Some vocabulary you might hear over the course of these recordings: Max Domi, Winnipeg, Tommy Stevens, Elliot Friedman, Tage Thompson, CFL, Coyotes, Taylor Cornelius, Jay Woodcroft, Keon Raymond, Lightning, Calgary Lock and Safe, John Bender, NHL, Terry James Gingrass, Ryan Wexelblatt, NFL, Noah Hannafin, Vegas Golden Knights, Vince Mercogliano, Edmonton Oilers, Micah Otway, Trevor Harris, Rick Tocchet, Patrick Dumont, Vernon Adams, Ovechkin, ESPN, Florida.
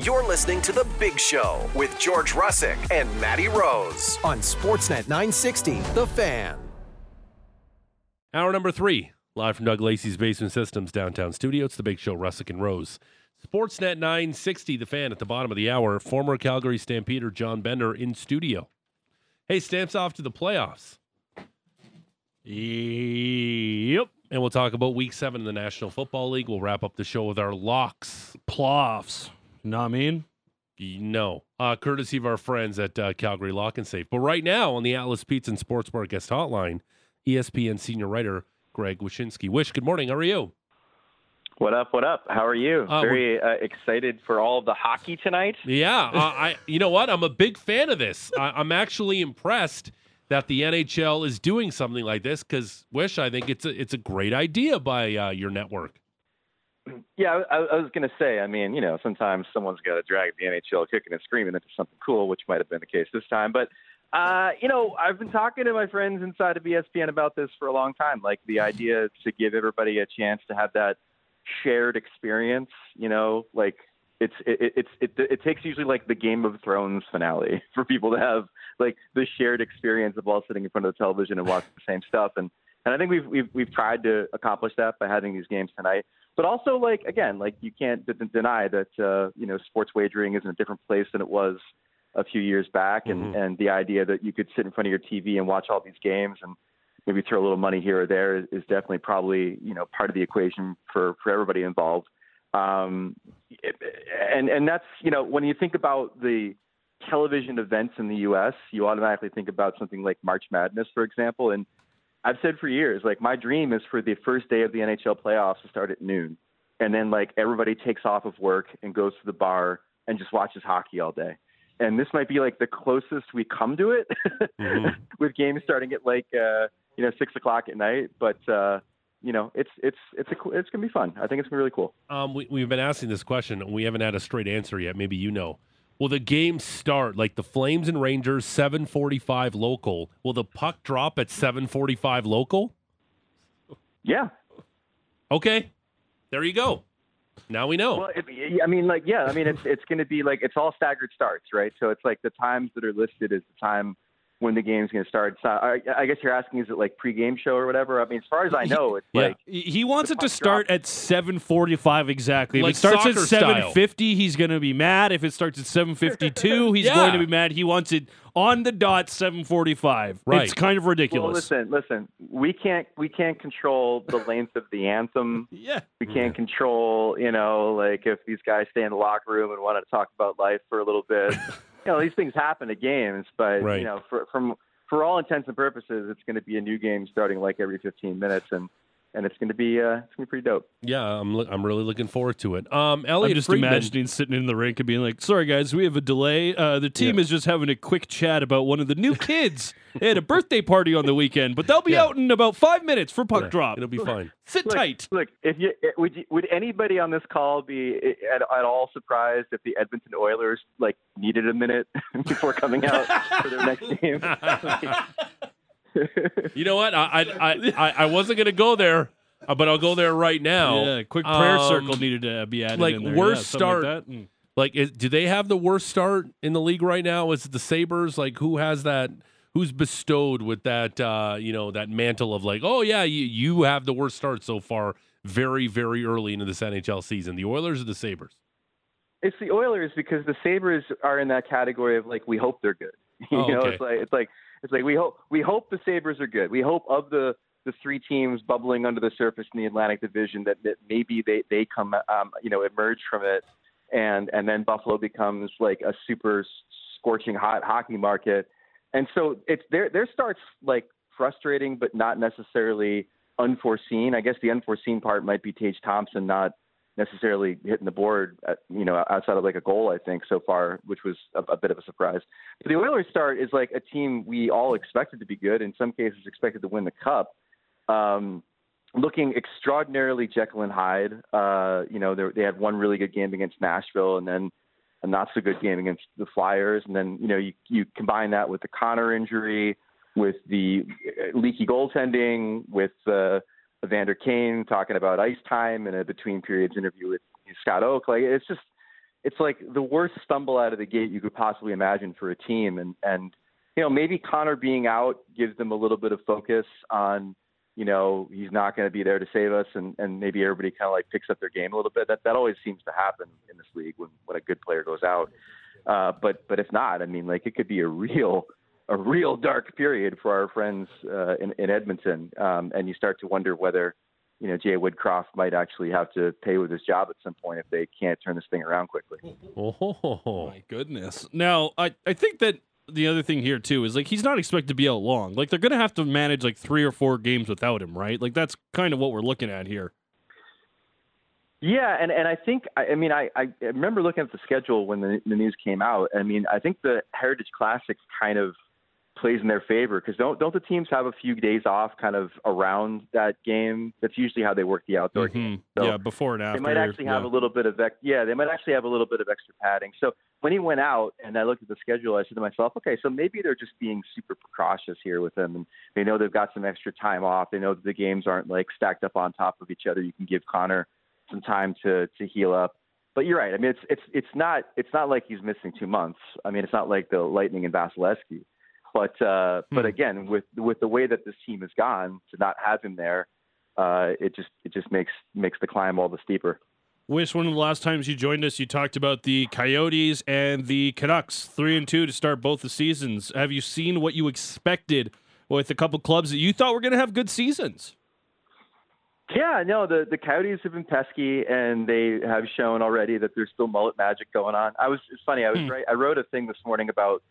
You're listening to The Big Show with George Russick and Maddie Rose on Sportsnet 960, The Fan. Hour number 3, live from Doug Lacey's Basement Systems downtown studio. It's The Big Show, Russick and Rose. Sportsnet 960, The Fan. At the bottom of the hour, former Calgary Stampeder John Bender in studio. Hey, Stamps off to the playoffs. Yep. And we'll talk about Week 7 in the National Football League. We'll wrap up the show with our locks. Ploffs. You know what I mean? No. Courtesy of our friends at Calgary Lock and Safe. But right now on the Atlas Pizza and Sports Bar guest hotline, ESPN senior writer Greg Wyshynski. Wish, good morning. How are you? What up? What up? How are you? Very excited for all of the hockey tonight. Yeah. You know what? I'm a big fan of this. I'm actually impressed that the NHL is doing something like this because, Wish, I think it's a great idea by your network. Yeah, I was going to say, I mean, you know, sometimes someone's got to drag the NHL kicking and screaming into something cool, which might have been the case this time. But, you know, I've been talking to my friends inside of ESPN about this for a long time. Like, the idea to give everybody a chance to have that shared experience, you know, like it takes usually like the Game of Thrones finale for people to have like the shared experience of all sitting in front of the television and watching the same stuff. And I think we've tried to accomplish that by having these games tonight. But also, like, again, like, you can't deny that, you know, sports wagering is in a different place than it was a few years back. And, and the idea that you could sit in front of your TV and watch all these games and maybe throw a little money here or there is definitely probably, you know, part of the equation for everybody involved. And that's, you know, when you think about the television events in the U.S., you automatically think about something like March Madness, for example. And I've said for years, like, my dream is for the first day of the NHL playoffs to start at noon. And then, like, everybody takes off of work and goes to the bar and just watches hockey all day. And this might be, like, the closest we come to it with games starting at, like, you know, 6 o'clock at night. But, you know, it's going to be fun. I think it's going to be really cool. We've been asking this question, and we haven't had a straight answer yet. Maybe you know. Will the game start, like the Flames and Rangers, 7:45 local? Will the puck drop at 7:45 local? Yeah. Okay. There you go. Now we know. Well, it's going to be like, it's all staggered starts, right? So it's like the times that are listed is the time when the game's going to start. So I guess you're asking, is it like pregame show or whatever? I mean, as far as I know, it's like... He wants it to start at 7:45 exactly. Like, if it starts at 7:50, he's going to be mad. If it starts at 7:52, he's going to be mad. He wants it on the dot 7:45. Right. It's kind of ridiculous. Well, listen. We can't control the length of the anthem. Yeah. We can't control, you know, like if these guys stay in the locker room and want to talk about life for a little bit. You know, these things happen at games, but right. You know, for all intents and purposes, it's going to be a new game starting like every 15 minutes, and it's going to be pretty dope. Yeah, I'm really looking forward to it. Elliot, I'm just imagining sitting in the rink and being like, "Sorry guys, we have a delay. The team is just having a quick chat about one of the new kids at a birthday party on the weekend, but they'll be out in about 5 minutes for puck drop. It'll be fine. Sit tight." Look, would anybody on this call be at all surprised if the Edmonton Oilers like needed a minute before coming out for their next game? You know what? I wasn't gonna go there, but I'll go there right now. Yeah, quick prayer circle needed to be added. Like in there. Worst start. Like, do they have the worst start in the league right now? Is it the Sabres? Like, who has that? Who's bestowed with that? You know, that mantle of like, oh yeah, you have the worst start so far, very very early into this NHL season. The Oilers or the Sabres? It's the Oilers because the Sabres are in that category of like, we hope they're good. You know, it's like we hope the Sabres are good. We hope of the three teams bubbling under the surface in the Atlantic Division that maybe they come you know, emerge from it, and then Buffalo becomes like a super scorching hot hockey market, and so it's their starts like frustrating but not necessarily unforeseen. I guess the unforeseen part might be Tage Thompson not necessarily hitting the board, you know, outside of like a goal, I think, so far, which was a bit of a surprise. But the Oilers start is like a team we all expected to be good, in some cases expected to win the Cup, looking extraordinarily Jekyll and Hyde. You know, they had one really good game against Nashville and then a not so good game against the Flyers. And then, you know, you combine that with the Connor injury, with the leaky goaltending, with Evander Kane talking about ice time in a between periods interview with Scott Oak. Like, it's just it's like the worst stumble out of the gate you could possibly imagine for a team. And you know, maybe Connor being out gives them a little bit of focus on, you know, he's not going to be there to save us. And maybe everybody kind of like picks up their game a little bit. That always seems to happen in this league when a good player goes out. But if not, I mean, like it could be a real dark period for our friends in Edmonton. And you start to wonder whether, you know, Jay Woodcroft might actually have to pay with his job at some point if they can't turn this thing around quickly. Oh, my goodness. Now, I think that the other thing here, too, is, like, he's not expected to be out long. Like, they're going to have to manage, like, 3 or 4 games without him, right? Like, that's kind of what we're looking at here. Yeah, and I think, I mean, I remember looking at the schedule when the news came out. I mean, I think the Heritage Classic kind of plays in their favor, because don't the teams have a few days off kind of around that game? That's usually how they work the outdoor game. So yeah, before and after. They might actually have a little bit of extra padding. So when he went out and I looked at the schedule, I said to myself, okay, so maybe they're just being super precautious here with him, and they know they've got some extra time off. They know that the games aren't like stacked up on top of each other. You can give Connor some time to heal up. But you're right. I mean, it's not like he's missing 2 months. I mean, it's not like the Lightning and Vasilevsky. But again, with the way that this team has gone, to not have him there, it just makes the climb all the steeper. Wish, one of the last times you joined us, you talked about the Coyotes and the Canucks, 3-2 to start both the seasons. Have you seen what you expected with a couple clubs that you thought were going to have good seasons? Yeah, no, the Coyotes have been pesky, and they have shown already that there's still mullet magic going on. It's funny. I wrote a thing this morning about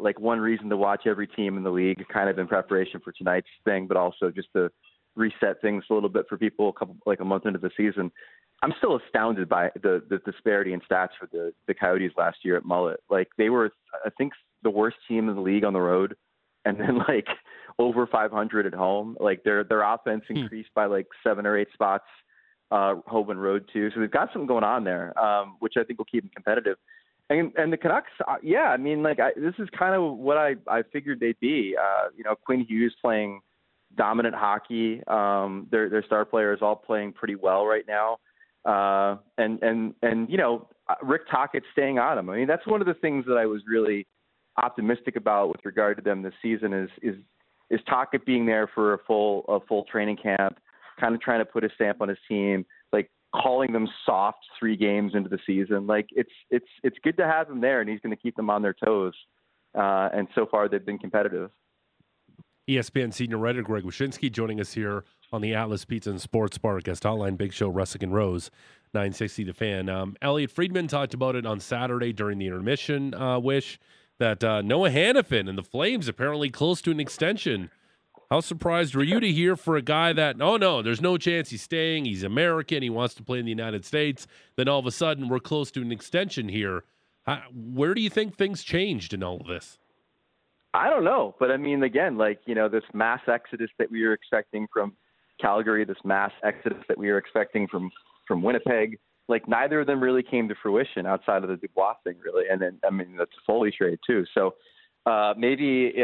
like one reason to watch every team in the league, kind of in preparation for tonight's thing, but also just to reset things a little bit for people a month into the season. I'm still astounded by the disparity in stats for the Coyotes last year at Mullet. Like, they were, I think, the worst team in the league on the road, and then like over 500 at home. Like, their offense increased by like 7 or 8 spots, Hoban Road too. So they've got something going on there, which I think will keep them competitive. And the Canucks, yeah, I mean, like, this is kind of what I figured they'd be. You know, Quinn Hughes playing dominant hockey. Their star players all playing pretty well right now. And you know, Rick Tocchet staying on him. I mean, that's one of the things that I was really optimistic about with regard to them this season is Tocchet being there for a full training camp, kind of trying to put his stamp on his team, like, calling them soft 3 games into the season. Like, it's good to have him there, and he's going to keep them on their toes. And so far, they've been competitive. ESPN senior writer Greg Wyshynski joining us here on the Atlas Pizza and Sports Bar guest hotline. Big Show, Russick and Rose, 960 The Fan. Elliot Friedman talked about it on Saturday during the intermission, Wish, that Noah Hannafin and the Flames apparently close to an extension. How surprised were you to hear for a guy that, oh, no, there's no chance he's staying, he's American, he wants to play in the United States, then all of a sudden we're close to an extension here. Where do you think things changed in all of this? I don't know. But, I mean, again, like, you know, this mass exodus that we were expecting from Calgary, this mass exodus that we were expecting from Winnipeg, like, neither of them really came to fruition outside of the Dubois thing, really. And then, I mean, that's a Foley trade, too. So, maybe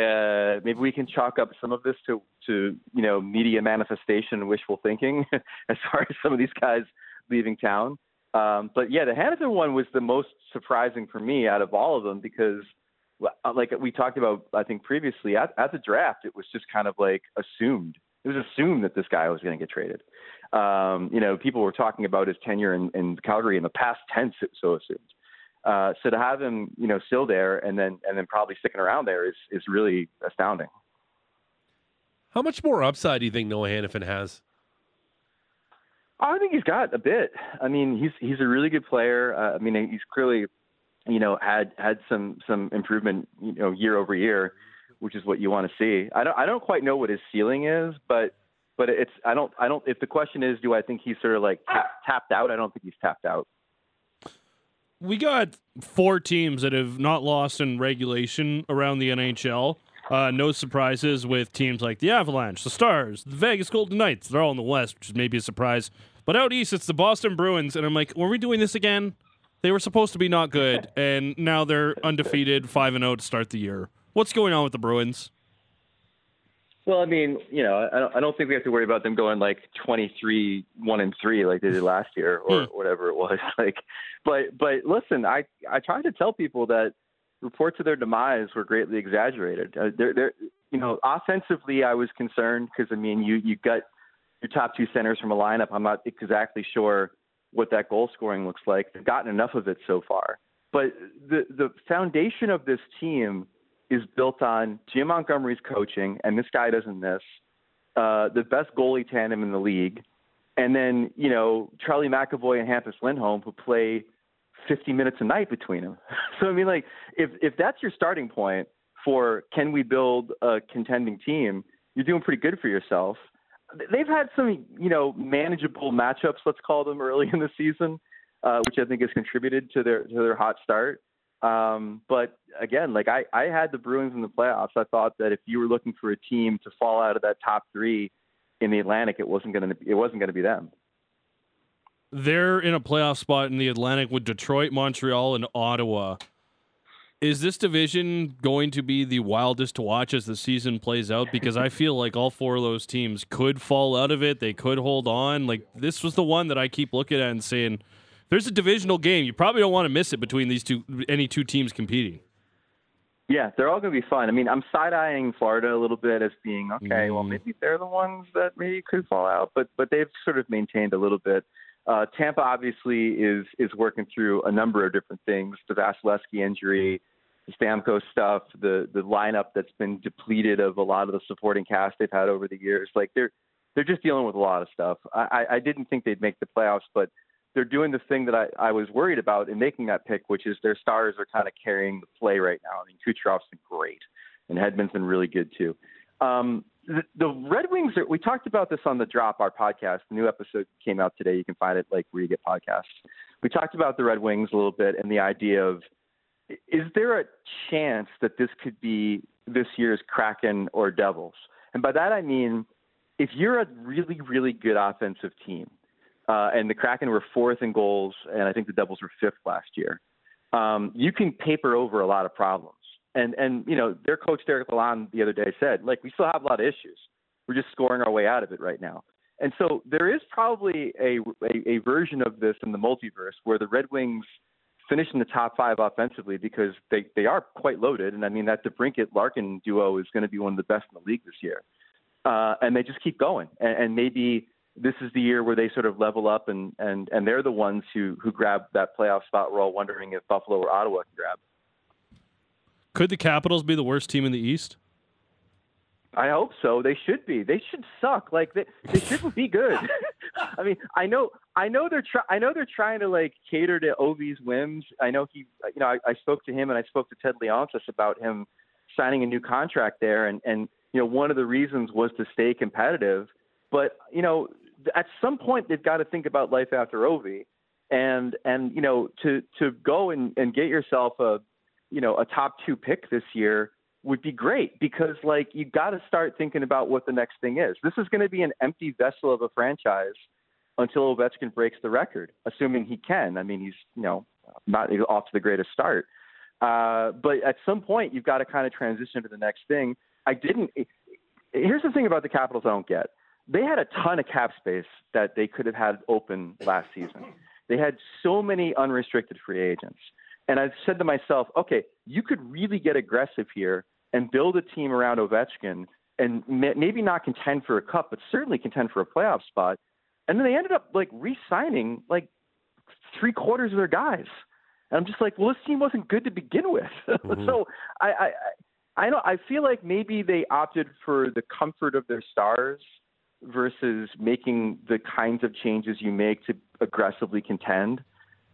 we can chalk up some of this to you know, media manifestation and wishful thinking as far as some of these guys leaving town. But yeah, the Hannafin one was the most surprising for me out of all of them, because like we talked about, I think previously at the draft, it was just kind of like assumed. It was assumed that this guy was going to get traded. You know, people were talking about his tenure in Calgary in the past tense. It was so assumed. So to have him, you know, still there and then probably sticking around there is really astounding. How much more upside do you think Noah Hannafin has? I think he's got a bit. I mean, he's a really good player. I mean, he's clearly, you know, had some improvement, you know, year over year, which is what you want to see. I don't quite know what his ceiling is, but it's I don't. If the question is, do I think he's sort of like tapped out? I don't think he's tapped out. We got 4 teams that have not lost in regulation around the NHL. No surprises with teams like the Avalanche, the Stars, the Vegas Golden Knights. They're all in the West, which is maybe a surprise. But out East, it's the Boston Bruins. And I'm like, were we doing this again? They were supposed to be not good, and now they're undefeated, 5-0 to start the year. What's going on with the Bruins? Well, I mean, you know, I don't think we have to worry about them going like 23-1-3 like they did last year or whatever it was. Like, but listen, I try to tell people that reports of their demise were greatly exaggerated. You know, offensively, I was concerned because I mean, you got your top two centers from a lineup. I'm not exactly sure what that goal scoring looks like. They've gotten enough of it so far, but the foundation of this team is built on Jim Montgomery's coaching, and this guy doesn't miss, the best goalie tandem in the league. And then, you know, Charlie McAvoy and Hampus Lindholm, who play 50 minutes a night between them. So, I mean, like, if that's your starting point for can we build a contending team, you're doing pretty good for yourself. They've had some, you know, manageable matchups, let's call them, early in the season, which I think has contributed to their hot start. But again, like I had the Bruins in the playoffs. I thought that if you were looking for a team to fall out of that top three in the Atlantic, it wasn't going to be them. They're in a playoff spot in the Atlantic with Detroit, Montreal, and Ottawa. Is this division going to be the wildest to watch as the season plays out? Because I feel like all four of those teams could fall out of it. They could hold on. Like, this was the one that I keep looking at and saying, there's a divisional game. You probably don't want to miss it between these two, any two teams competing. Yeah, they're all going to be fun. I mean, I'm side-eyeing Florida a little bit as being, okay, well, maybe they're the ones that maybe could fall out, but they've sort of maintained a little bit. Tampa obviously is working through a number of different things, the Vasilevsky injury, the Stamkos stuff, the lineup that's been depleted of a lot of the supporting cast they've had over the years. Like, they're just dealing with a lot of stuff. I didn't think they'd make the playoffs, but they're doing the thing that I was worried about in making that pick, which is their stars are kind of carrying the play right now. I mean, Kucherov's been great, and Hedman's been really good too. The Red Wings, we talked about this on The Drop, our podcast. The new episode came out today. You can find it like where you get podcasts. We talked about the Red Wings a little bit and the idea of, is there a chance that this could be this year's Kraken or Devils? And by that I mean, if you're a really, really good offensive team, and the Kraken were fourth in goals, and I think the Devils were fifth last year. You can paper over a lot of problems. And you know, their coach, Derek Lalonde, the other day said, like, we still have a lot of issues. We're just scoring our way out of it right now. And so there is probably a version of this in the multiverse where the Red Wings finish in the top five offensively because they are quite loaded. And, I mean, that DeBrincat-Larkin duo is going to be one of the best in the league this year. And they just keep going. And maybe this is the year where they sort of level up and they're the ones who grab that playoff spot we're all wondering if Buffalo or Ottawa can grab. Could the Capitals be the worst team in the East? I hope so. They should be. They should suck. Like they shouldn't be good. I mean, I know they're trying to like cater to Ovi's whims. I know I spoke to him and I spoke to Ted Leonsis about him signing a new contract there. And, you know, one of the reasons was to stay competitive, but you know, at some point, they've got to think about life after Ovi, and you know, to go and get yourself a top two pick this year would be great because like you got to start thinking about what the next thing is. This is going to be an empty vessel of a franchise until Ovechkin breaks the record, assuming he can. I mean, he's not off to the greatest start, but at some point you've got to kind of transition to the next thing. Here's the thing about the Capitals I don't get. They had a ton of cap space that they could have had open last season. They had so many unrestricted free agents. And I said to myself, okay, you could really get aggressive here and build a team around Ovechkin and maybe not contend for a cup, but certainly contend for a playoff spot. And then they ended up like re-signing like 3/4 of their guys. And I'm just like, well, this team wasn't good to begin with. Mm-hmm. So I feel like maybe they opted for the comfort of their stars versus making the kinds of changes you make to aggressively contend.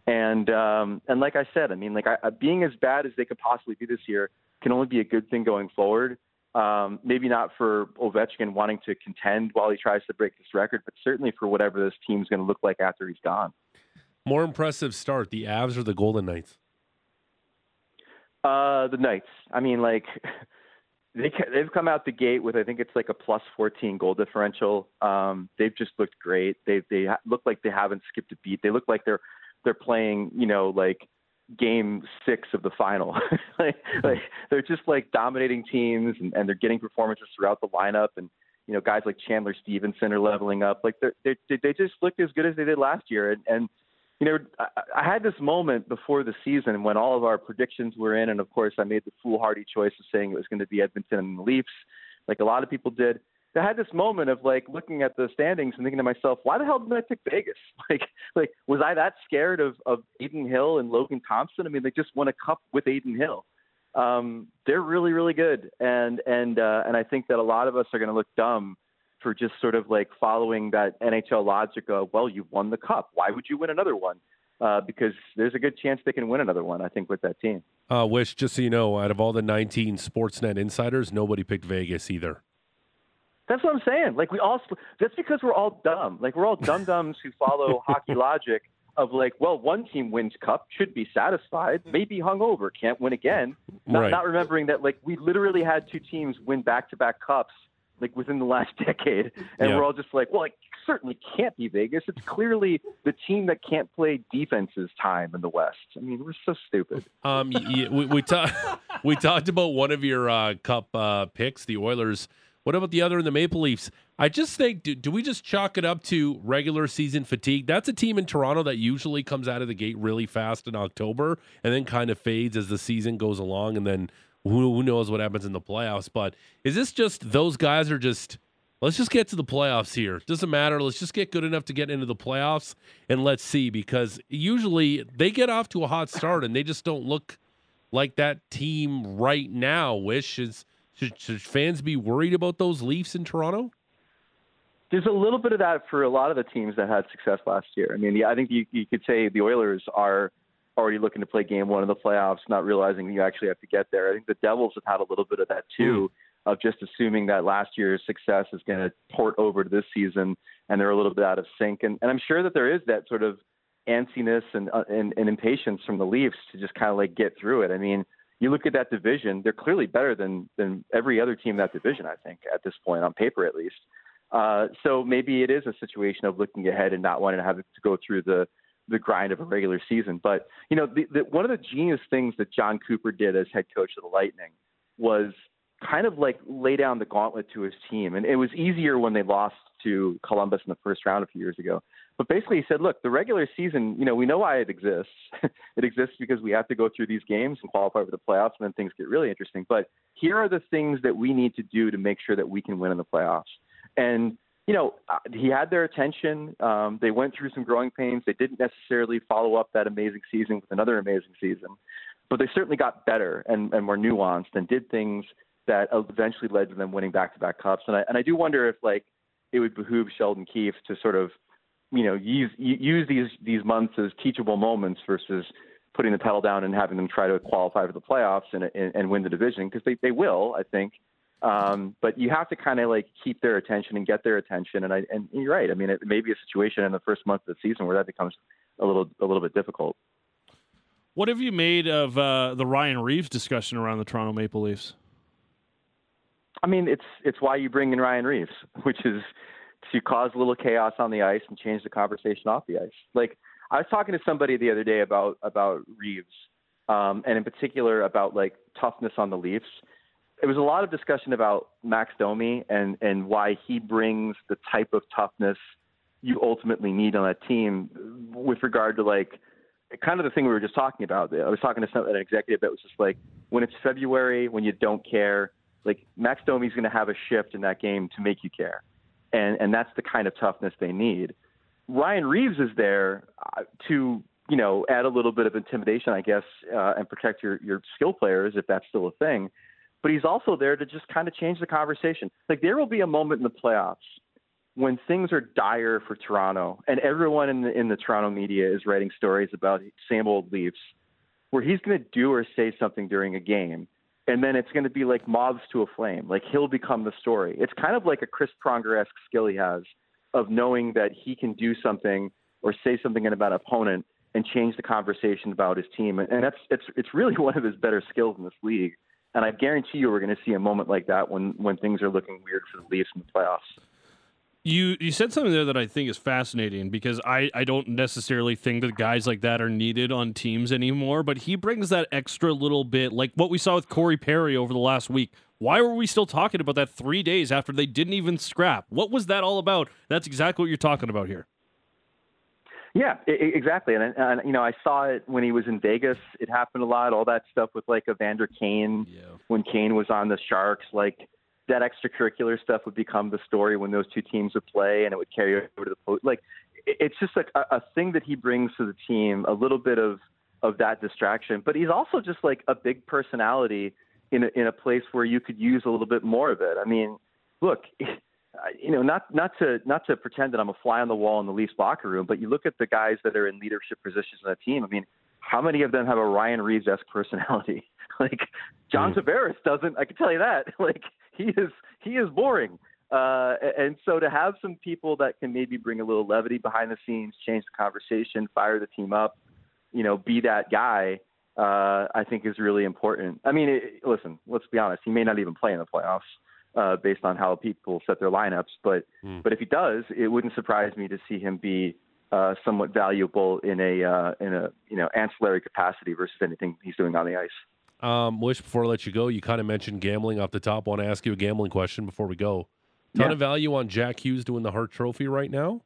And like I said, I mean, like being as bad as they could possibly be this year can only be a good thing going forward. Maybe not for Ovechkin wanting to contend while he tries to break this record, but certainly for whatever this team's going to look like after he's gone. More impressive start, the Avs or the Golden Knights? The Knights. I mean, like... They've come out the gate with, I think it's like a plus 14 goal differential. They've just looked great. They look like they haven't skipped a beat. They look like they're playing, you know, like game six of the final. like they're just like dominating teams, and they're getting performances throughout the lineup. And, you know, guys like Chandler Stevenson are leveling up. Like they just looked as good as they did last year. And you know, I had this moment before the season when all of our predictions were in. And of course I made the foolhardy choice of saying it was going to be Edmonton and the Leafs, like a lot of people did. I had this moment of like looking at the standings and thinking to myself, why the hell did I pick Vegas? Like was I that scared of Adin Hill and Logan Thompson? I mean, they just won a cup with Adin Hill. They're really, really good. And I think that a lot of us are going to look dumb for just sort of like following that NHL logic of, well, you've won the cup, why would you win another one? Because there's a good chance they can win another one, I think, with that team. Wish, just so you know, out of all the 19 Sportsnet insiders, nobody picked Vegas either. That's what I'm saying. Like, that's because we're all dumb. Like, we're all dum-dums who follow hockey logic of like, well, one team wins cup, should be satisfied, maybe hungover, can't win again. Not remembering that, like, we literally had two teams win back-to-back cups, like, within the last decade. And we're all just like, well, it certainly can't be Vegas. It's clearly the team that can't play defense's time in the West. I mean, we're so stupid. We talked about one of your cup picks, the Oilers. What about the other in the Maple Leafs? I just think, do we just chalk it up to regular season fatigue? That's a team in Toronto that usually comes out of the gate really fast in October and then kind of fades as the season goes along, and then who knows what happens in the playoffs. But is this just those guys are just, let's just get to the playoffs here. It doesn't matter. Let's just get good enough to get into the playoffs, and let's see, because usually they get off to a hot start and they just don't look like that team right now. Wish is... Should fans be worried about those Leafs in Toronto? There's a little bit of that for a lot of the teams that had success last year. I mean, I think you could say the Oilers are already looking to play game one of the playoffs, not realizing you actually have to get there. I think the Devils have had a little bit of that too, of just assuming that last year's success is going to port over to this season, and they're a little bit out of sync. And I'm sure that there is that sort of antsiness and impatience from the Leafs to just kind of like get through it. I mean, you look at that division, they're clearly better than every other team in that division, I think, at this point, on paper at least. So maybe it is a situation of looking ahead and not wanting to have to go through the grind of a regular season. But, you know, one of the genius things that John Cooper did as head coach of the Lightning was kind of like lay down the gauntlet to his team. And it was easier when they lost to Columbus in the first round a few years ago. But basically he said, look, the regular season, you know, we know why it exists. It exists because we have to go through these games and qualify for the playoffs, and then things get really interesting. But here are the things that we need to do to make sure that we can win in the playoffs. And, you know, he had their attention. They went through some growing pains. They didn't necessarily follow up that amazing season with another amazing season, but they certainly got better and were nuanced and did things that eventually led to them winning back-to-back cups. And I do wonder if, like, it would behoove Sheldon Keefe to sort of, you know, use these months as teachable moments versus putting the pedal down and having them try to qualify for the playoffs and win the division, because they will, I think. But you have to kind of like keep their attention and get their attention. And you're right. I mean, it may be a situation in the first month of the season where that becomes a little bit difficult. What have you made of the Ryan Reeves discussion around the Toronto Maple Leafs? I mean, it's why you bring in Ryan Reeves, which is to cause a little chaos on the ice and change the conversation off the ice. Like, I was talking to somebody the other day about Reeves, and in particular about like toughness on the Leafs. It was a lot of discussion about Max Domi and why he brings the type of toughness you ultimately need on that team with regard to like kind of the thing we were just talking about. I was talking to an executive that was just like, when it's February, when you don't care, like Max Domi's going to have a shift in that game to make you care. And that's the kind of toughness they need. Ryan Reeves is there to, you know, add a little bit of intimidation, I guess, and protect your skill players, if that's still a thing. But he's also there to just kind of change the conversation. Like, there will be a moment in the playoffs when things are dire for Toronto, and everyone in the Toronto media is writing stories about same old Leafs, where he's going to do or say something during a game, and then it's going to be like moths to a flame. Like, he'll become the story. It's kind of like a Chris Pronger-esque skill he has of knowing that he can do something or say something about an opponent and change the conversation about his team. And it's really one of his better skills in this league. And I guarantee you we're going to see a moment like that when things are looking weird for the Leafs in the playoffs. You said something there that I think is fascinating, because I don't necessarily think that guys like that are needed on teams anymore, but he brings that extra little bit, like what we saw with Corey Perry over the last week. Why were we still talking about that 3 days after they didn't even scrap? What was that all about? That's exactly what you're talking about here. Yeah, exactly. And you know, I saw it when he was in Vegas. It happened a lot, all that stuff with like Evander Kane, when Kane was on the Sharks, like that extracurricular stuff would become the story when those two teams would play, and it would carry over to the post. Like, it's just like a thing that he brings to the team, a little bit of that distraction. But he's also just like a big personality in a place where you could use a little bit more of it. I mean, look, you know, not to pretend that I'm a fly on the wall in the Leafs locker room, but you look at the guys that are in leadership positions on the team. I mean, how many of them have a Ryan Reeves-esque personality? Like, John Tavares doesn't. I can tell you that. Like, he is boring. And so to have some people that can maybe bring a little levity behind the scenes, change the conversation, fire the team up, you know, be that guy, I think is really important. I mean, listen, let's be honest. He may not even play in the playoffs based on how people set their lineups. But if he does, it wouldn't surprise me to see him be somewhat valuable in a you know, ancillary capacity versus anything he's doing on the ice. Wish, before I let you go, you kind of mentioned gambling off the top. I want to ask you a gambling question before we go. Ton of value on Jack Hughes to win the Hart Trophy right now?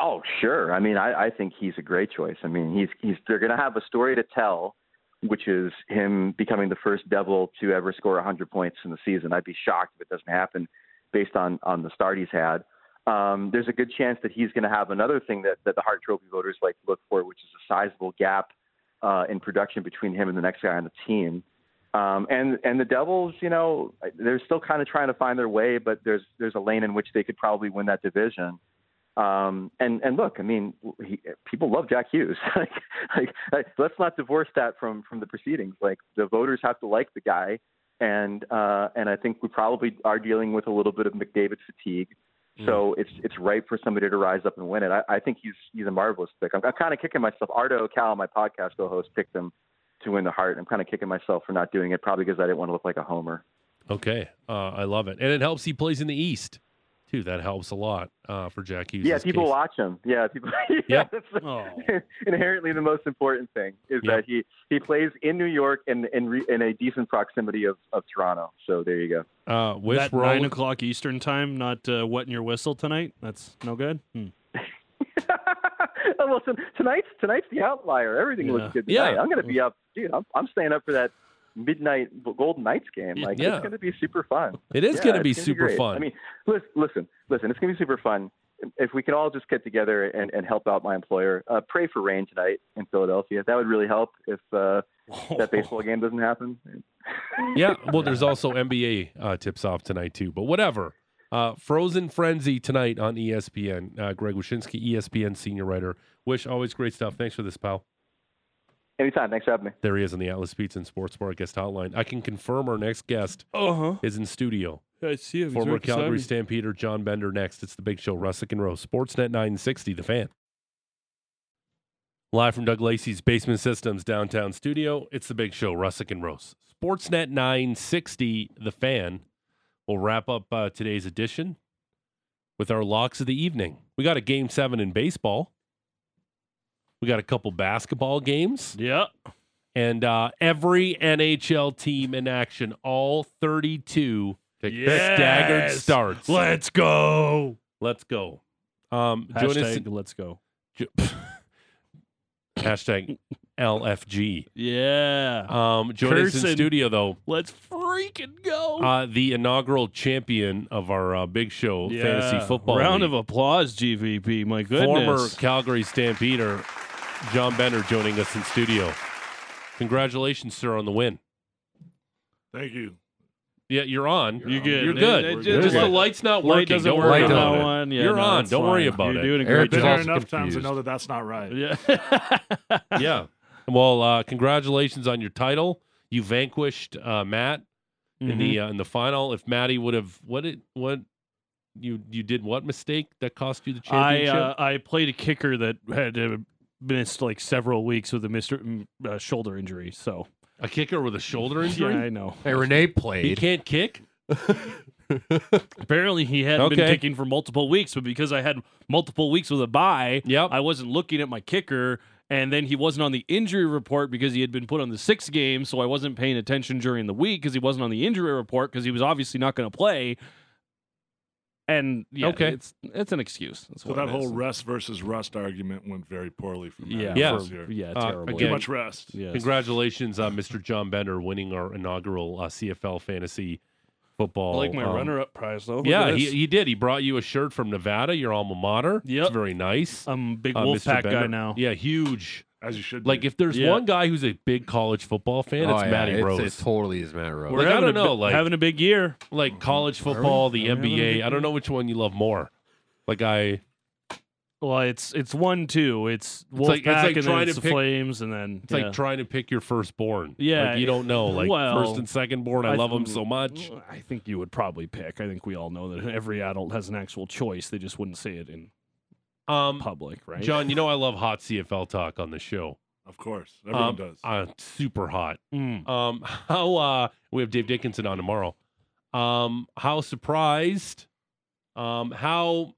Oh, sure. I mean, I think he's a great choice. I mean, they're going to have a story to tell, which is him becoming the first Devil to ever score 100 points in the season. I'd be shocked if it doesn't happen based on the start he's had. There's a good chance that he's going to have another thing that the Hart Trophy voters like to look for, which is a sizable gap in production between him and the next guy on the team. And the Devils, you know, they're still kind of trying to find their way, but there's a lane in which they could probably win that division. And look, I mean, people love Jack Hughes. like, let's not divorce that from the proceedings. Like, the voters have to like the guy. And I think we probably are dealing with a little bit of McDavid fatigue. So it's ripe for somebody to rise up and win it. I think he's a marvelous pick. I'm kind of kicking myself. Ardo Cal, my podcast co-host, picked him to win the Hart. I'm kind of kicking myself for not doing it, probably because I didn't want to look like a homer. Okay, I love it. And it helps he plays in the East, too. That helps a lot for Jack Hughes. Yeah, people watch him. Yeah, people. Yep. That's inherently the most important thing is that he plays in New York and in a decent proximity of Toronto. So there you go. Wish that 9 o'clock Eastern time, not wetting your whistle tonight. That's no good. Listen, tonight's the outlier. Everything looks good tonight. Yeah. I'm going to be up, dude. I'm staying up for that midnight Golden Knights game. Like, it's going to be super fun. It is going to be super fun. I mean, listen, it's going to be super fun. If we can all just get together and help out my employer, pray for rain tonight in Philadelphia. That would really help if that baseball game doesn't happen. Yeah. Well, there's also NBA tips off tonight too, but whatever. Frozen Frenzy tonight on ESPN. Greg Wyshynski, ESPN senior writer. Wish, always great stuff. Thanks for this, pal. Anytime. Thanks for having me. There he is on the Atlas Pizza and Sports Bar guest hotline. I can confirm our next guest is in studio. Yeah, I see him. Former Calgary Stampeder John Bender next. It's the Big Show, Russick and Rose. Sportsnet 960, The Fan. Live from Doug Lacey's Basement Systems downtown studio, it's the Big Show, Russick and Rose. Sportsnet 960, The Fan. We'll wrap up today's edition with our locks of the evening. We got a Game 7 in baseball. We got a couple basketball games. Yeah. And every NHL team in action, all 32 staggered starts. Let's go. Let's go. Hashtag let's go. Hashtag LFG. Yeah. Join us in studio, though. Let's freaking go. The inaugural champion of our Big Show Fantasy Football Round League. Of applause, GVP. My goodness. Former Calgary Stampeder, John Bender, joining us in studio. Congratulations, sir, on the win. Thank you. Yeah, you're on. You're good. You're good. Just the light's not working. Don't worry about it. Yeah, you're on. Don't worry about it. You're doing a great job. I've been there enough times to know that that's not right. Yeah. Yeah. Well, congratulations on your title. You vanquished Matt in the final. If Maddie would have you did what mistake that cost you the championship? I played a kicker that had missed like several weeks with a shoulder injury. So. A kicker with a shoulder injury? Yeah, I know. Hey, Renee played. He can't kick? Apparently he hadn't been kicking for multiple weeks, but because I had multiple weeks with a bye, I wasn't looking at my kicker, and then he wasn't on the injury report because he had been put on the sixth game, so I wasn't paying attention during the week because he wasn't on the injury report because he was obviously not going to play. And it's an excuse. So that whole rest versus rust argument went very poorly for me. Terrible. Too much rest. Yes. Congratulations, Mr. John Bender, winning our inaugural CFL fantasy football. I like my runner-up prize, though. Yeah, he did. He brought you a shirt from Nevada, your alma mater. Yep. It's very nice. I'm a big Wolfpack guy now. Yeah, huge. As you should be. Like, if there's one guy who's a big college football fan, it's Maddie Rose. It totally is Maddie Rose. Like, I don't know. Like, having a big year. Like, college football, the NBA. I don't know which one you love more. Like, Well, it's 1-2. It's Wolfpack and then it's the Flames. And then it's like trying to pick your firstborn. Yeah. Like, you don't know. Like, first and secondborn, I love them so much. I think you would probably pick. I think we all know that every adult has an actual choice. They just wouldn't say it in public, right? John, you know I love hot CFL talk on the show. Of course. Everyone does. Super hot. We have Dave Dickinson on tomorrow. How surprised? Not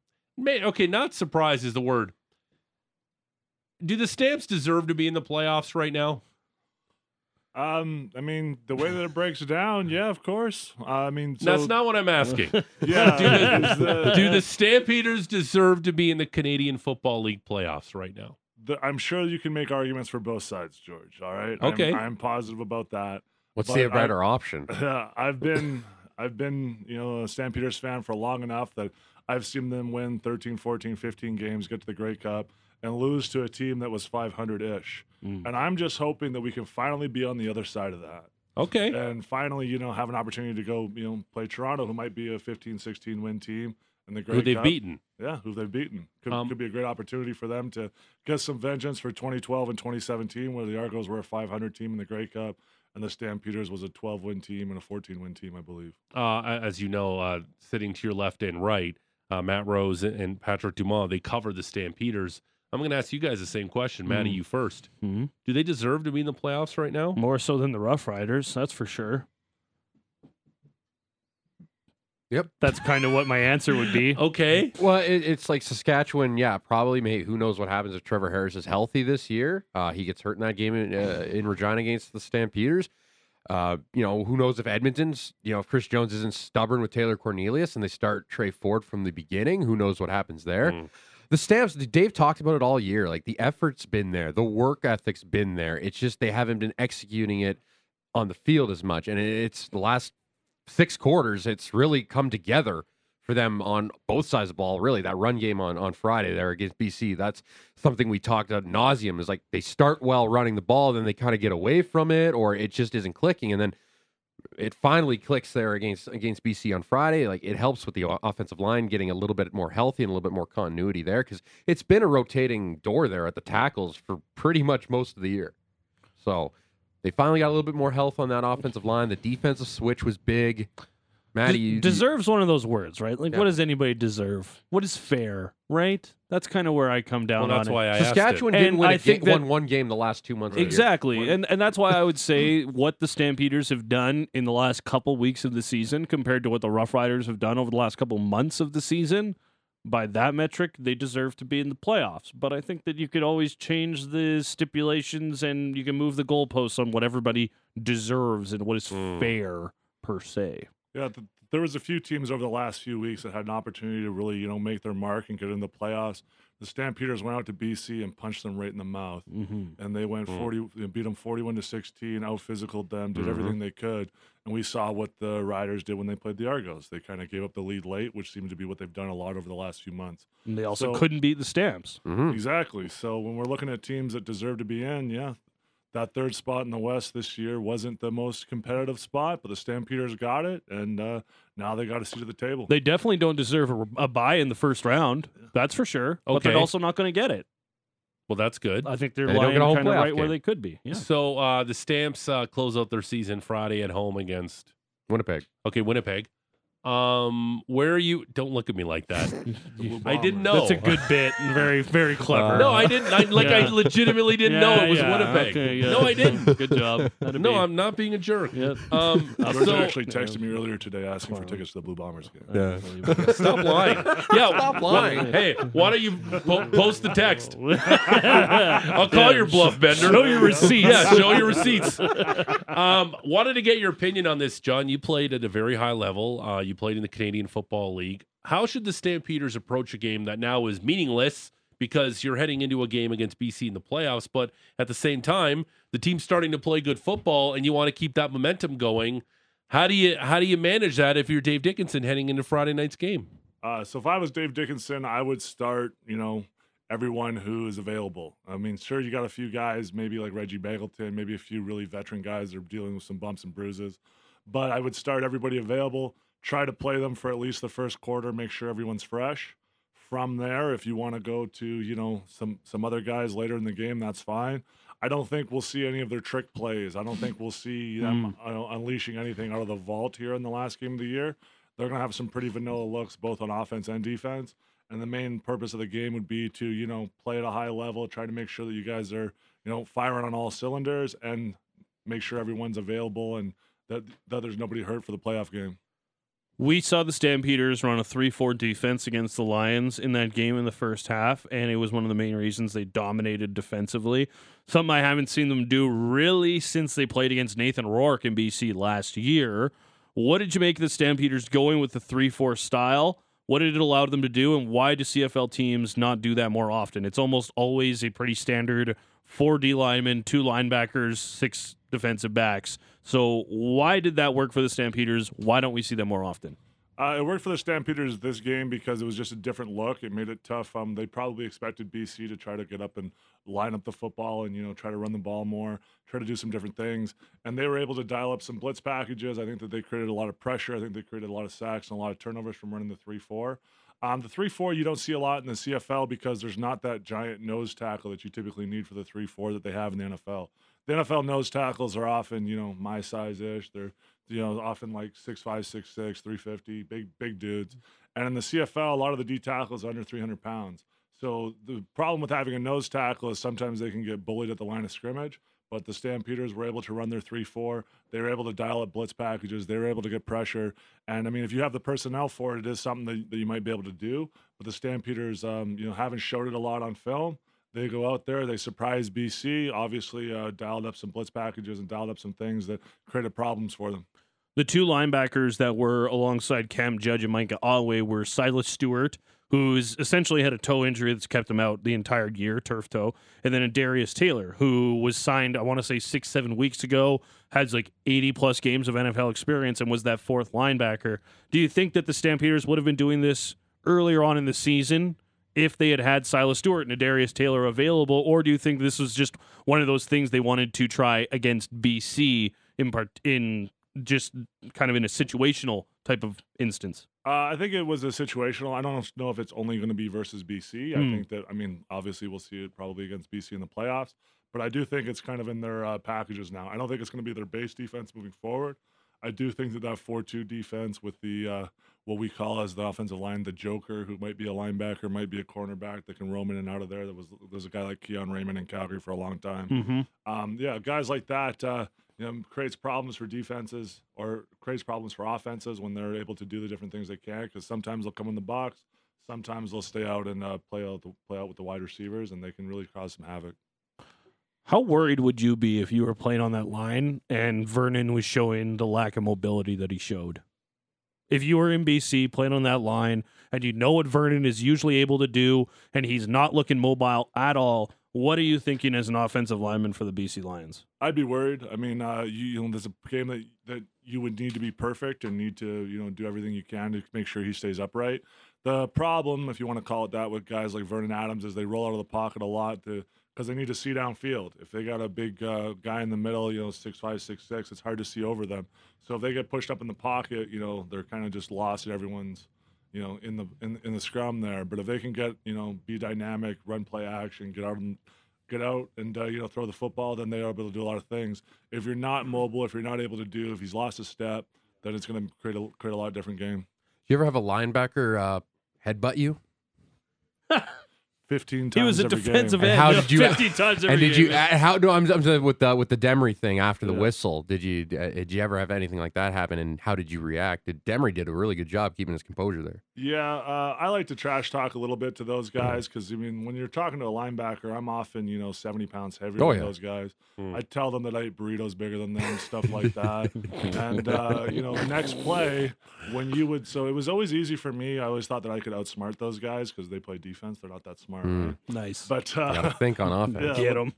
surprised is the word. Do the Stamps deserve to be in the playoffs right now? I mean, the way that it breaks down, yeah, of course. I mean, so, that's not what I'm asking. Do the Stampeders deserve to be in the Canadian Football League playoffs right now? I'm sure you can make arguments for both sides, George. All right. Okay. I'm positive about that. What's the better option? Yeah, I've been, a Stampeders fan for long enough that I've seen them win 13, 14, 15 games, get to the Grey Cup, and lose to a team that was 500-ish. And I'm just hoping that we can finally be on the other side of that. Okay. And finally, have an opportunity to go, play Toronto, who might be a 15, 16 win team in the Grey Cup. Who they've beaten. Yeah, who they've beaten. Could be a great opportunity for them to get some vengeance for 2012 and 2017, where the Argos were a 500 team in the Grey Cup, and the Stampeders was a 12-win team and a 14-win team, I believe. As you know, sitting to your left and right, Matt Rose and Patrick Dumont, they cover the Stampeders. I'm going to ask you guys the same question. Matty, you first. Mm-hmm. Do they deserve to be in the playoffs right now? More so than the Rough Riders, that's for sure. Yep. That's kind of what my answer would be. Okay. Well, it's like Saskatchewan, probably. Maybe, who knows what happens if Trevor Harris is healthy this year. He gets hurt in that game in Regina against the Stampeders. Who knows if Edmonton's, if Chris Jones isn't stubborn with Taylor Cornelius and they start Trey Ford from the beginning, who knows what happens there. The Stamps, Dave talked about it all year. Like, the effort's been there. The work ethic's been there. It's just they haven't been executing it on the field as much. And it's the last six quarters, it's really come together for them on both sides of the ball, really. That run game on Friday there against BC, that's something we talked ad nauseum, is like they start well running the ball, then they kind of get away from it, or it just isn't clicking. And then it finally clicks there against BC on Friday. Like, it helps with the offensive line getting a little bit more healthy and a little bit more continuity there, because it's been a rotating door there at the tackles for pretty much most of the year. So they finally got a little bit more health on that offensive line. The defensive switch was big. Maddie, deserves one of those words, right? Like, what does anybody deserve? What is fair, right? That's kind of where I come down on it. That's why I asked it. Saskatchewan didn't win one game the last 2 months. Exactly. And that's why I would say what the Stampeders have done in the last couple weeks of the season compared to what the Rough Riders have done over the last couple months of the season, by that metric, they deserve to be in the playoffs. But I think that you could always change the stipulations and you can move the goalposts on what everybody deserves and what is fair, per se. Yeah, there was a few teams over the last few weeks that had an opportunity to really, make their mark and get in the playoffs. The Stampeders went out to BC and punched them right in the mouth, and they went beat them 41-16, out-physicaled them, did everything they could, and we saw what the Riders did when they played the Argos. They kind of gave up the lead late, which seemed to be what they've done a lot over the last few months. And they also couldn't beat the Stamps. Exactly. So when we're looking at teams that deserve to be in, that third spot in the West this year wasn't the most competitive spot, but the Stampeders got it, and now they got a seat at the table. They definitely don't deserve a bye in the first round. That's for sure. Okay. But they're also not going to get it. Well, that's good. I think they're lying kind of right where they could be. Yeah. So the Stamps close out their season Friday at home against Winnipeg. Okay, Winnipeg. Where are you? Don't look at me like that. I didn't know. That's a good bit and very, very clever. No, I didn't. I legitimately didn't know it was Winnipeg. Okay, yeah. No, I didn't. Good job. I'm not being a jerk. Yeah. George actually texted me earlier today asking for tickets to the Blue Bombers game. Yeah. Stop lying. Yeah. Stop lying. Hey, why don't you post the text? I'll call your bluff, Bender. Show your receipts. Yeah, show your receipts. Wanted to get your opinion on this, John. You played at a very high level. You played in the Canadian Football League. How should the Stampeders approach a game that now is meaningless because you're heading into a game against BC in the playoffs, but at the same time, the team's starting to play good football and you want to keep that momentum going? How do you manage that if you're Dave Dickinson heading into Friday night's game? So if I was Dave Dickinson, I would start, everyone who is available. I mean, sure, you got a few guys, maybe like Reggie Bagleton, maybe a few really veteran guys that are dealing with some bumps and bruises, but I would start everybody available. Try to play them for at least the first quarter, make sure everyone's fresh. From there, if you want to go to, some other guys later in the game, that's fine. I don't think we'll see any of their trick plays. I don't think we'll see them unleashing anything out of the vault here in the last game of the year. They're going to have some pretty vanilla looks both on offense and defense. And the main purpose of the game would be to, play at a high level, try to make sure that you guys are, firing on all cylinders and make sure everyone's available and that there's nobody hurt for the playoff game. We saw the Stampeders run a 3-4 defense against the Lions in that game in the first half, and it was one of the main reasons they dominated defensively. Something I haven't seen them do really since they played against Nathan Rourke in BC last year. What did you make of the Stampeders going with the 3-4 style? What did it allow them to do, and why do CFL teams not do that more often? It's almost always a pretty standard 4 D linemen, 2 linebackers, 6 defensive backs. So why did that work for the Stampeders? Why don't we see them more often? It worked for the Stampeders this game because it was just a different look. It made it tough. They probably expected BC to try to get up and line up the football and, try to run the ball more, try to do some different things. And they were able to dial up some blitz packages. I think that they created a lot of pressure. I think they created a lot of sacks and a lot of turnovers from running the 3-4. The 3-4 you don't see a lot in the CFL because there's not that giant nose tackle that you typically need for the 3-4 that they have in the NFL. The NFL nose tackles are often, my size-ish. They're, often like 6'5", 6'6", 350, big dudes. And in the CFL, a lot of the D tackles are under 300 pounds. So the problem with having a nose tackle is sometimes they can get bullied at the line of scrimmage. But the Stampeders were able to run their 3-4. They were able to dial up blitz packages. They were able to get pressure. And, if you have the personnel for it, it is something that you might be able to do. But the Stampeders, haven't showed it a lot on film. They go out there. They surprise BC, obviously dialed up some blitz packages and dialed up some things that created problems for them. The 2 linebackers that were alongside Cam Judge and Micah Otway were Silas Stewart, who's essentially had a toe injury that's kept him out the entire year, turf toe, and then a Darius Taylor, who was signed, I want to say, 6-7 weeks ago, has like 80-plus games of NFL experience and was that 4th linebacker. Do you think that the Stampeders would have been doing this earlier on in the season if they had Silas Stewart and Darius Taylor available, or do you think this was just one of those things they wanted to try against BC in just kind of in a situational type of instance? I think it was a situational. I don't know if it's only going to be versus BC. I think that, obviously we'll see it probably against BC in the playoffs, but I do think it's kind of in their packages now. I don't think it's going to be their base defense moving forward. I do think that 4-2 defense with the what we call as the offensive line, the joker, who might be a linebacker, might be a cornerback that can roam in and out of there. There was a guy like Keon Raymond in Calgary for a long time. Mm-hmm. Guys like that creates problems for defenses or creates problems for offenses when they're able to do the different things they can, because sometimes they'll come in the box, sometimes they'll stay out and play out with the wide receivers, and they can really cause some havoc. How worried would you be if you were playing on that line and Vernon was showing the lack of mobility that he showed? If you were in BC playing on that line and you know what Vernon is usually able to do and he's not looking mobile at all, what are you thinking as an offensive lineman for the BC Lions? I'd be worried. There's a game that you would need to be perfect and need to, do everything you can to make sure he stays upright. The problem, if you want to call it that, with guys like Vernon Adams is they roll out of the pocket a lot because they need to see downfield. If they got a big guy in the middle, 6'5", 6'6", it's hard to see over them. So if they get pushed up in the pocket, they're kind of just lost at everyone's, in the scrum there. But if they can get, be dynamic, run play action, get out and throw the football, then they are able to do a lot of things. If you're not mobile, if he's lost a step, then it's going to create a lot of different game. You ever have a linebacker headbutt you? 15 times. He was a defensive end. How did you? 15 times every game. And did you? How? No, I'm saying with the Demery thing after the whistle. Did you ever have anything like that happen? And how did you react? Demery did a really good job keeping his composure there. Yeah, I like to trash talk a little bit to those guys because I mean, when you're talking to a linebacker, I'm often 70 pounds heavier than those guys. Mm. I tell them that I eat burritos bigger than them, stuff like that. And next play when you would. So it was always easy for me. I always thought that I could outsmart those guys because they play defense. They're not that smart. Mm. Nice, but gotta think on offense. Yeah, get them.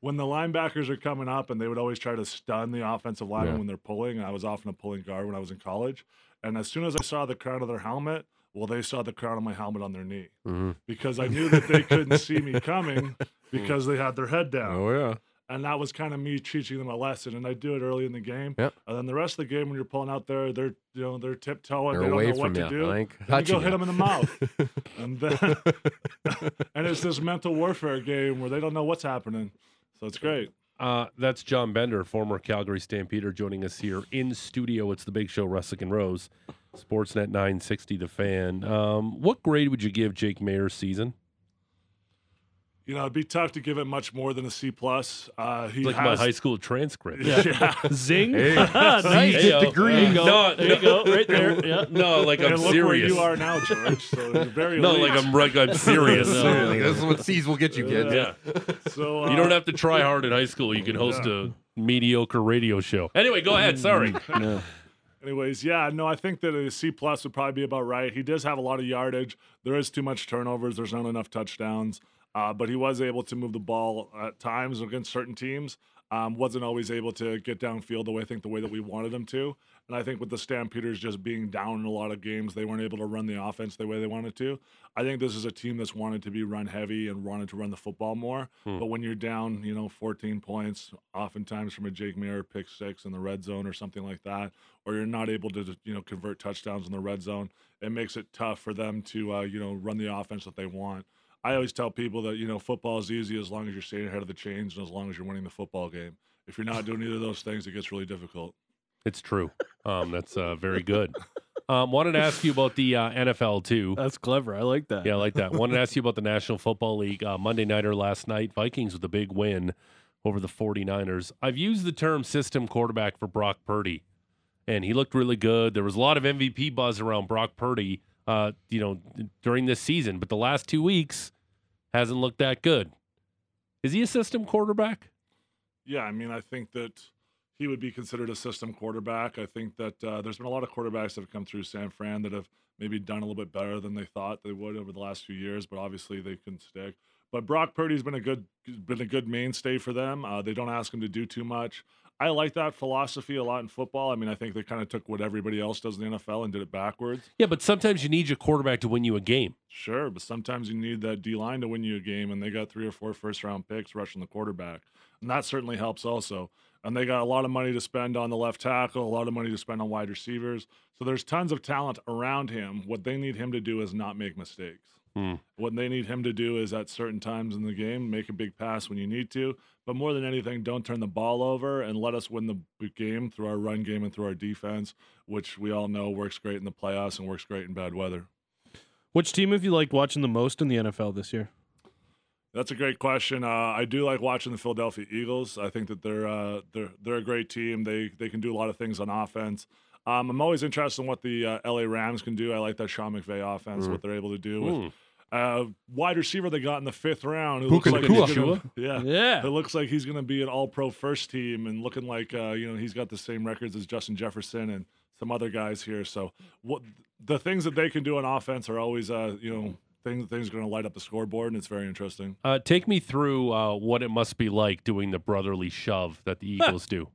When the linebackers are coming up, and they would always try to stun the offensive lineman when they're pulling. And I was often a pulling guard when I was in college, and as soon as I saw the crown of their helmet, well, they saw the crown of my helmet on their knee because I knew that they couldn't see me coming because they had their head down. Oh yeah. And that was kind of me teaching them a lesson, and I do it early in the game. Yep. And then the rest of the game, when you're pulling out there, they're tiptoeing, they don't know what to do. You go hit them in the mouth, and then and it's this mental warfare game where they don't know what's happening. So it's great. That's John Bender, former Calgary Stampeder, joining us here in studio. It's the Big Show, Russick and Rose, Sportsnet 960, The Fan. What grade would you give Jake Mayer's season? It'd be tough to give it much more than a C+. He like has my high school transcript. Yeah. Zing. Hey. Nice. Degree. There you go. Right there. Yeah. No, like I'm look serious. Where you are now, George. So very no, late. Like I'm serious. Like, this is what C's will get you, kid. Yeah. So you don't have to try hard in high school. You can host a mediocre radio show. Anyway, go ahead. Sorry. No. Anyways, I think that a C+ would probably be about right. He does have a lot of yardage. There is too much turnovers. There's not enough touchdowns. But he was able to move the ball at times against certain teams. Wasn't always able to get downfield the way that we wanted him to. And I think with the Stampeders just being down in a lot of games, they weren't able to run the offense the way they wanted to. I think this is a team that's wanted to be run heavy and wanted to run the football more. But when you're down, 14 points, oftentimes from a Jake Mayer pick six in the red zone or something like that, or you're not able to, convert touchdowns in the red zone, it makes it tough for them to, run the offense that they want. I always tell people that, football is easy as long as you're staying ahead of the chains and as long as you're winning the football game. If you're not doing either of those things, it gets really difficult. It's true. That's very good. Wanted to ask you about the NFL, too. That's clever. I like that. Yeah, I like that. Wanted to ask you about the National Football League. Monday nighter last night, Vikings with a big win over the 49ers. I've used the term system quarterback for Brock Purdy, and he looked really good. There was a lot of MVP buzz around Brock Purdy. During this season, but the last 2 weeks hasn't looked that good. Is he a system quarterback? Yeah, I think that he would be considered a system quarterback. I think that there's been a lot of quarterbacks that have come through San Fran that have maybe done a little bit better than they thought they would over the last few years, but obviously they couldn't stick. But Brock Purdy's been a good mainstay for them. They don't ask him to do too much. I like that philosophy a lot in football. I think they kind of took what everybody else does in the NFL and did it backwards. Yeah, but sometimes you need your quarterback to win you a game. Sure, but sometimes you need that D-line to win you a game, and they got 3 or 4 first-round picks rushing the quarterback, and that certainly helps also. And they got a lot of money to spend on the left tackle, a lot of money to spend on wide receivers. So there's tons of talent around him. What they need him to do is not make mistakes. What they need him to do is at certain times in the game, make a big pass when you need to. But more than anything, don't turn the ball over and let us win the game through our run game and through our defense, which we all know works great in the playoffs and works great in bad weather. Which team have you liked watching the most in the NFL this year? That's a great question. I do like watching the Philadelphia Eagles. I think that they're a great team. They can do a lot of things on offense. I'm always interested in what the LA Rams can do. I like that Sean McVay offense, what they're able to do with wide receiver they got in the 5th round. It looks like he's going to be an all-pro first team and looking like, he's got the same records as Justin Jefferson and some other guys here. So the things that they can do on offense are always, things are going to light up the scoreboard, and it's very interesting. Take me through what it must be like doing the brotherly shove that the Eagles do.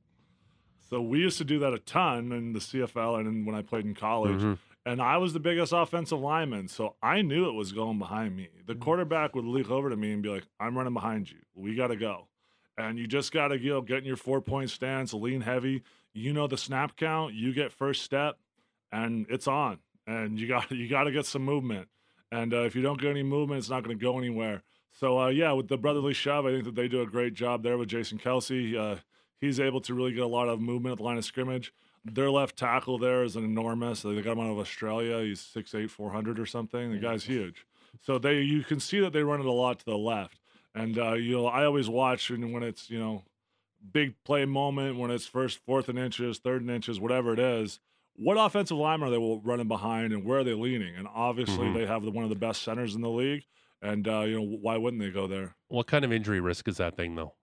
So we used to do that a ton in the CFL and when I played in college. And I was the biggest offensive lineman, so I knew it was going behind me. The quarterback would leak over to me and be like, I'm running behind you. We got to go. And you just got to get in your 4-point stance, lean heavy. The snap count. You get first step, and it's on. And you got to get some movement. And if you don't get any movement, it's not going to go anywhere. So, with the brotherly shove, I think that they do a great job there with Jason Kelsey. He's able to really get a lot of movement at the line of scrimmage. Their left tackle there is enormous. They got him out of Australia. He's 6'8", 400 or something. The guy's huge. So you can see that they run it a lot to the left. And, I always watch when it's, big play moment, when it's fourth and inches, third and inches, whatever it is, what offensive lineman are they running behind and where are they leaning? And obviously they have one of the best centers in the league. And, why wouldn't they go there? What kind of injury risk is that thing, though?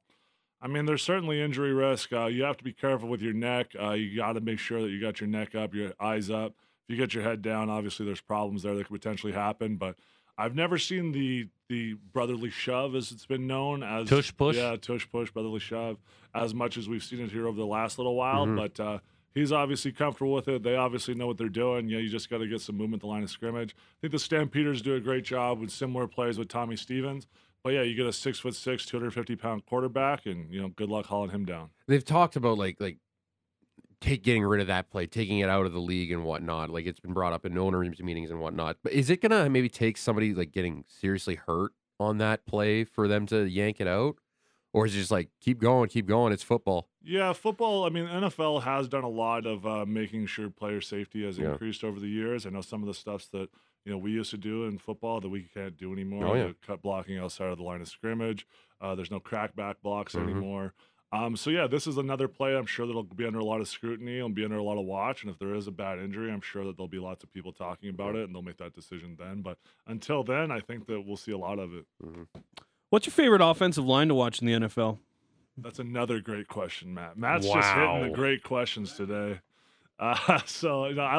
I mean, there's certainly injury risk. You have to be careful with your neck. You got to make sure that you got your neck up, your eyes up. If you get your head down, obviously there's problems there that could potentially happen. But I've never seen the brotherly shove, as it's been known as. Tush push? Yeah, tush push, brotherly shove, as much as we've seen it here over the last little while. Mm-hmm. But he's obviously comfortable with it. They obviously know what they're doing. You just got to get some movement at the line of scrimmage. I think the Stampeders do a great job with similar plays with Tommy Stevens. But yeah, you get a 6'6", 250-pound quarterback, and good luck hauling him down. They've talked about getting rid of that play, taking it out of the league and whatnot. Like, it's been brought up in owner rooms meetings and whatnot. But is it gonna maybe take somebody getting seriously hurt on that play for them to yank it out, or is it just keep going? It's football. Yeah, football. I mean, NFL has done a lot of making sure player safety has increased over the years. I know some of the stuffs that. We used to do in football that we can't do anymore. Cut blocking outside of the line of scrimmage. There's no crackback blocks anymore. This is another play I'm sure that'll be under a lot of scrutiny and be under a lot of watch. And if there is a bad injury, I'm sure that there'll be lots of people talking about it, and they'll make that decision then. But until then, I think that we'll see a lot of it. What's your favorite offensive line to watch in the NFL? That's another great question, Matt. Matt's just hitting the great questions today. I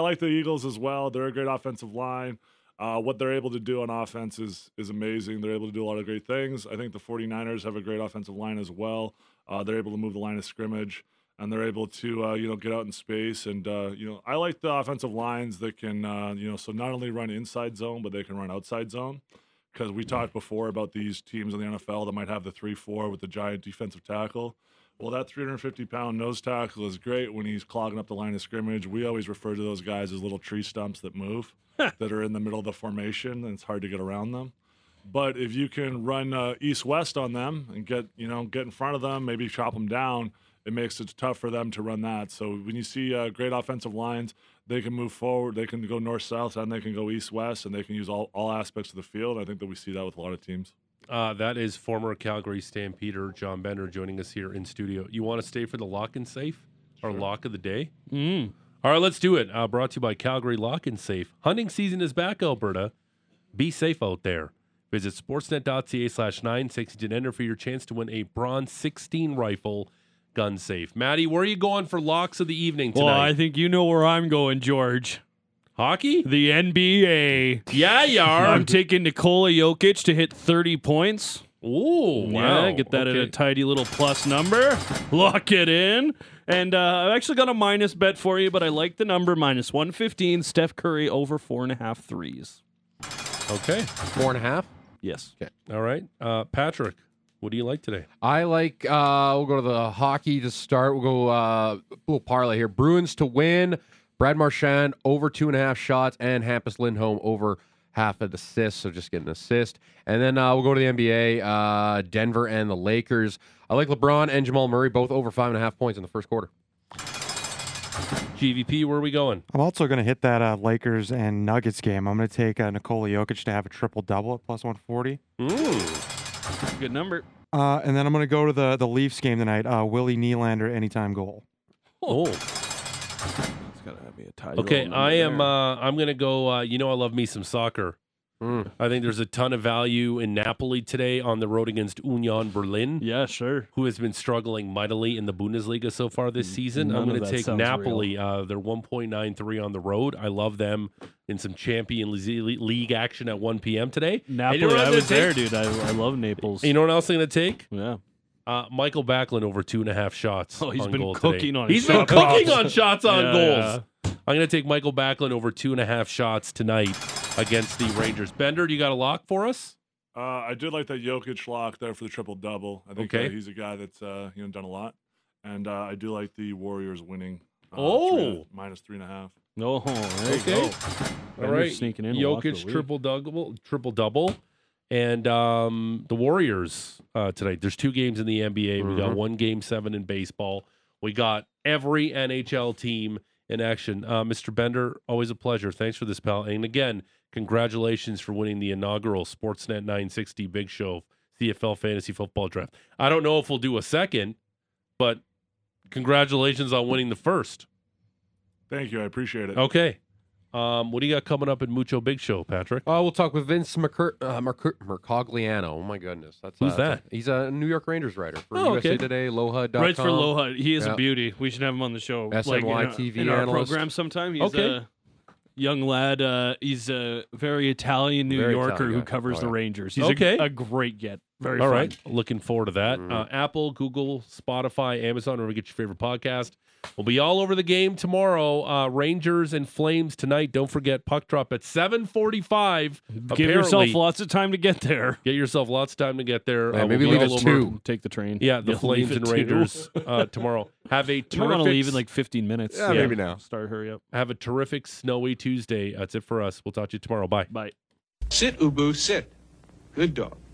like the Eagles as well. They're a great offensive line. What they're able to do on offense is amazing. They're able to do a lot of great things. I think the 49ers have a great offensive line as well. They're able to move the line of scrimmage, and they're able to, get out in space. And, I like the offensive lines that can, not only run inside zone, but they can run outside zone. Because we talked before about these teams in the NFL that might have the 3-4 with the giant defensive tackle. Well, that 350-pound nose tackle is great when he's clogging up the line of scrimmage. We always refer to those guys as little tree stumps that move, that are in the middle of the formation, and it's hard to get around them. But if you can run east-west on them and get in front of them, maybe chop them down, it makes it tough for them to run that. So when you see great offensive lines, they can move forward, they can go north-south, and they can go east-west, and they can use all aspects of the field. I think that we see that with a lot of teams. That is former Calgary Stampeder John Bender joining us here in studio. You want to stay for the lock and safe, our lock of the day? Mm. All right, let's do it. Brought to you by Calgary Lock and Safe. Hunting season is back, Alberta. Be safe out there. Visit sportsnet.ca/960 and enter for your chance to win a bronze 16 rifle gun safe. Maddie, where are you going for locks of the evening tonight? Well, I think you know where I'm going, George. Hockey? The NBA. Yeah, you are. I'm taking Nikola Jokic to hit 30 points. Ooh, wow. Yeah, get that at a tidy little plus number. Lock it in. And I've actually got a minus bet for you, but I like the number, minus 115, Steph Curry over 4.5 threes. Okay. 4.5? Yes. Okay. All right. Patrick, what do you like today? I like, we'll go to the hockey to start. We'll go little parlay here. Bruins to win. Brad Marchand over 2.5 shots, and Hampus Lindholm over half an assist, so just get an assist. And then we'll go to the NBA, Denver and the Lakers. I like LeBron and Jamal Murray, both over 5.5 points in the first quarter. GVP, where are we going? I'm also going to hit that Lakers and Nuggets game. I'm going to take Nikola Jokic to have a triple-double at plus 140. Ooh, good number. And then I'm going to go to the Leafs game tonight, Willie Nylander anytime goal. Oh. Okay, I'm going to go, I love me some soccer. I think there's a ton of value in Napoli today on the road against Union Berlin. Yeah, sure. Who has been struggling mightily in the Bundesliga so far this season. I'm going to take Napoli. They're 1.93 on the road. I love them in some Champions League action at 1 p.m. today. Napoli, I was there, dude. I love Naples. You know what else I'm going to take? Yeah. Michael Backlund over 2.5 shots. Oh, he's been cooking on shots. He's been cooking on shots on goals. Yeah. I'm going to take Michael Backlund over 2.5 shots tonight against the Rangers. Bender, do you got a lock for us? I did like that Jokic lock there for the triple-double. I think he's a guy that's done a lot. And I do like the Warriors winning. Minus 3.5. No, there you go. All right, sneaking in Jokic triple-double. And the Warriors tonight. There's 2 games in the NBA. We got one Game 7 in baseball. We got every NHL team in action. Mr. Bender, always a pleasure. Thanks for this, pal. And again, congratulations for winning the inaugural Sportsnet 960 Big Show CFL Fantasy Football Draft. I don't know if we'll do a second, but congratulations on winning the first. Thank you. I appreciate it. Okay. What do you got coming up in Mucho Big Show, Patrick? We'll talk with Vince Mercogliano. Oh, my goodness. Who's that? He's a New York Rangers writer for USA Today, Aloha.com. Writes for Aloha. He is a beauty. We should have him on the show. SNY TV in our program sometime. He's a young lad. He's a very Italian New Yorker who covers the Rangers. He's a great get. Very fun. All right. Looking forward to that. Apple, Google, Spotify, Amazon, wherever you get your favorite podcast. We'll be all over the game tomorrow. Rangers and Flames tonight. Don't forget, puck drop at 7:45. Give yourself lots of time to get there. Yeah, maybe leave at 2. Take the train. Yeah, the Flames and Rangers tomorrow. Have a terrific... I want to leave in like 15 minutes. Yeah, maybe now. Start, hurry up. Have a terrific snowy Tuesday. That's it for us. We'll talk to you tomorrow. Bye. Bye. Sit, Ubu, sit. Good dog.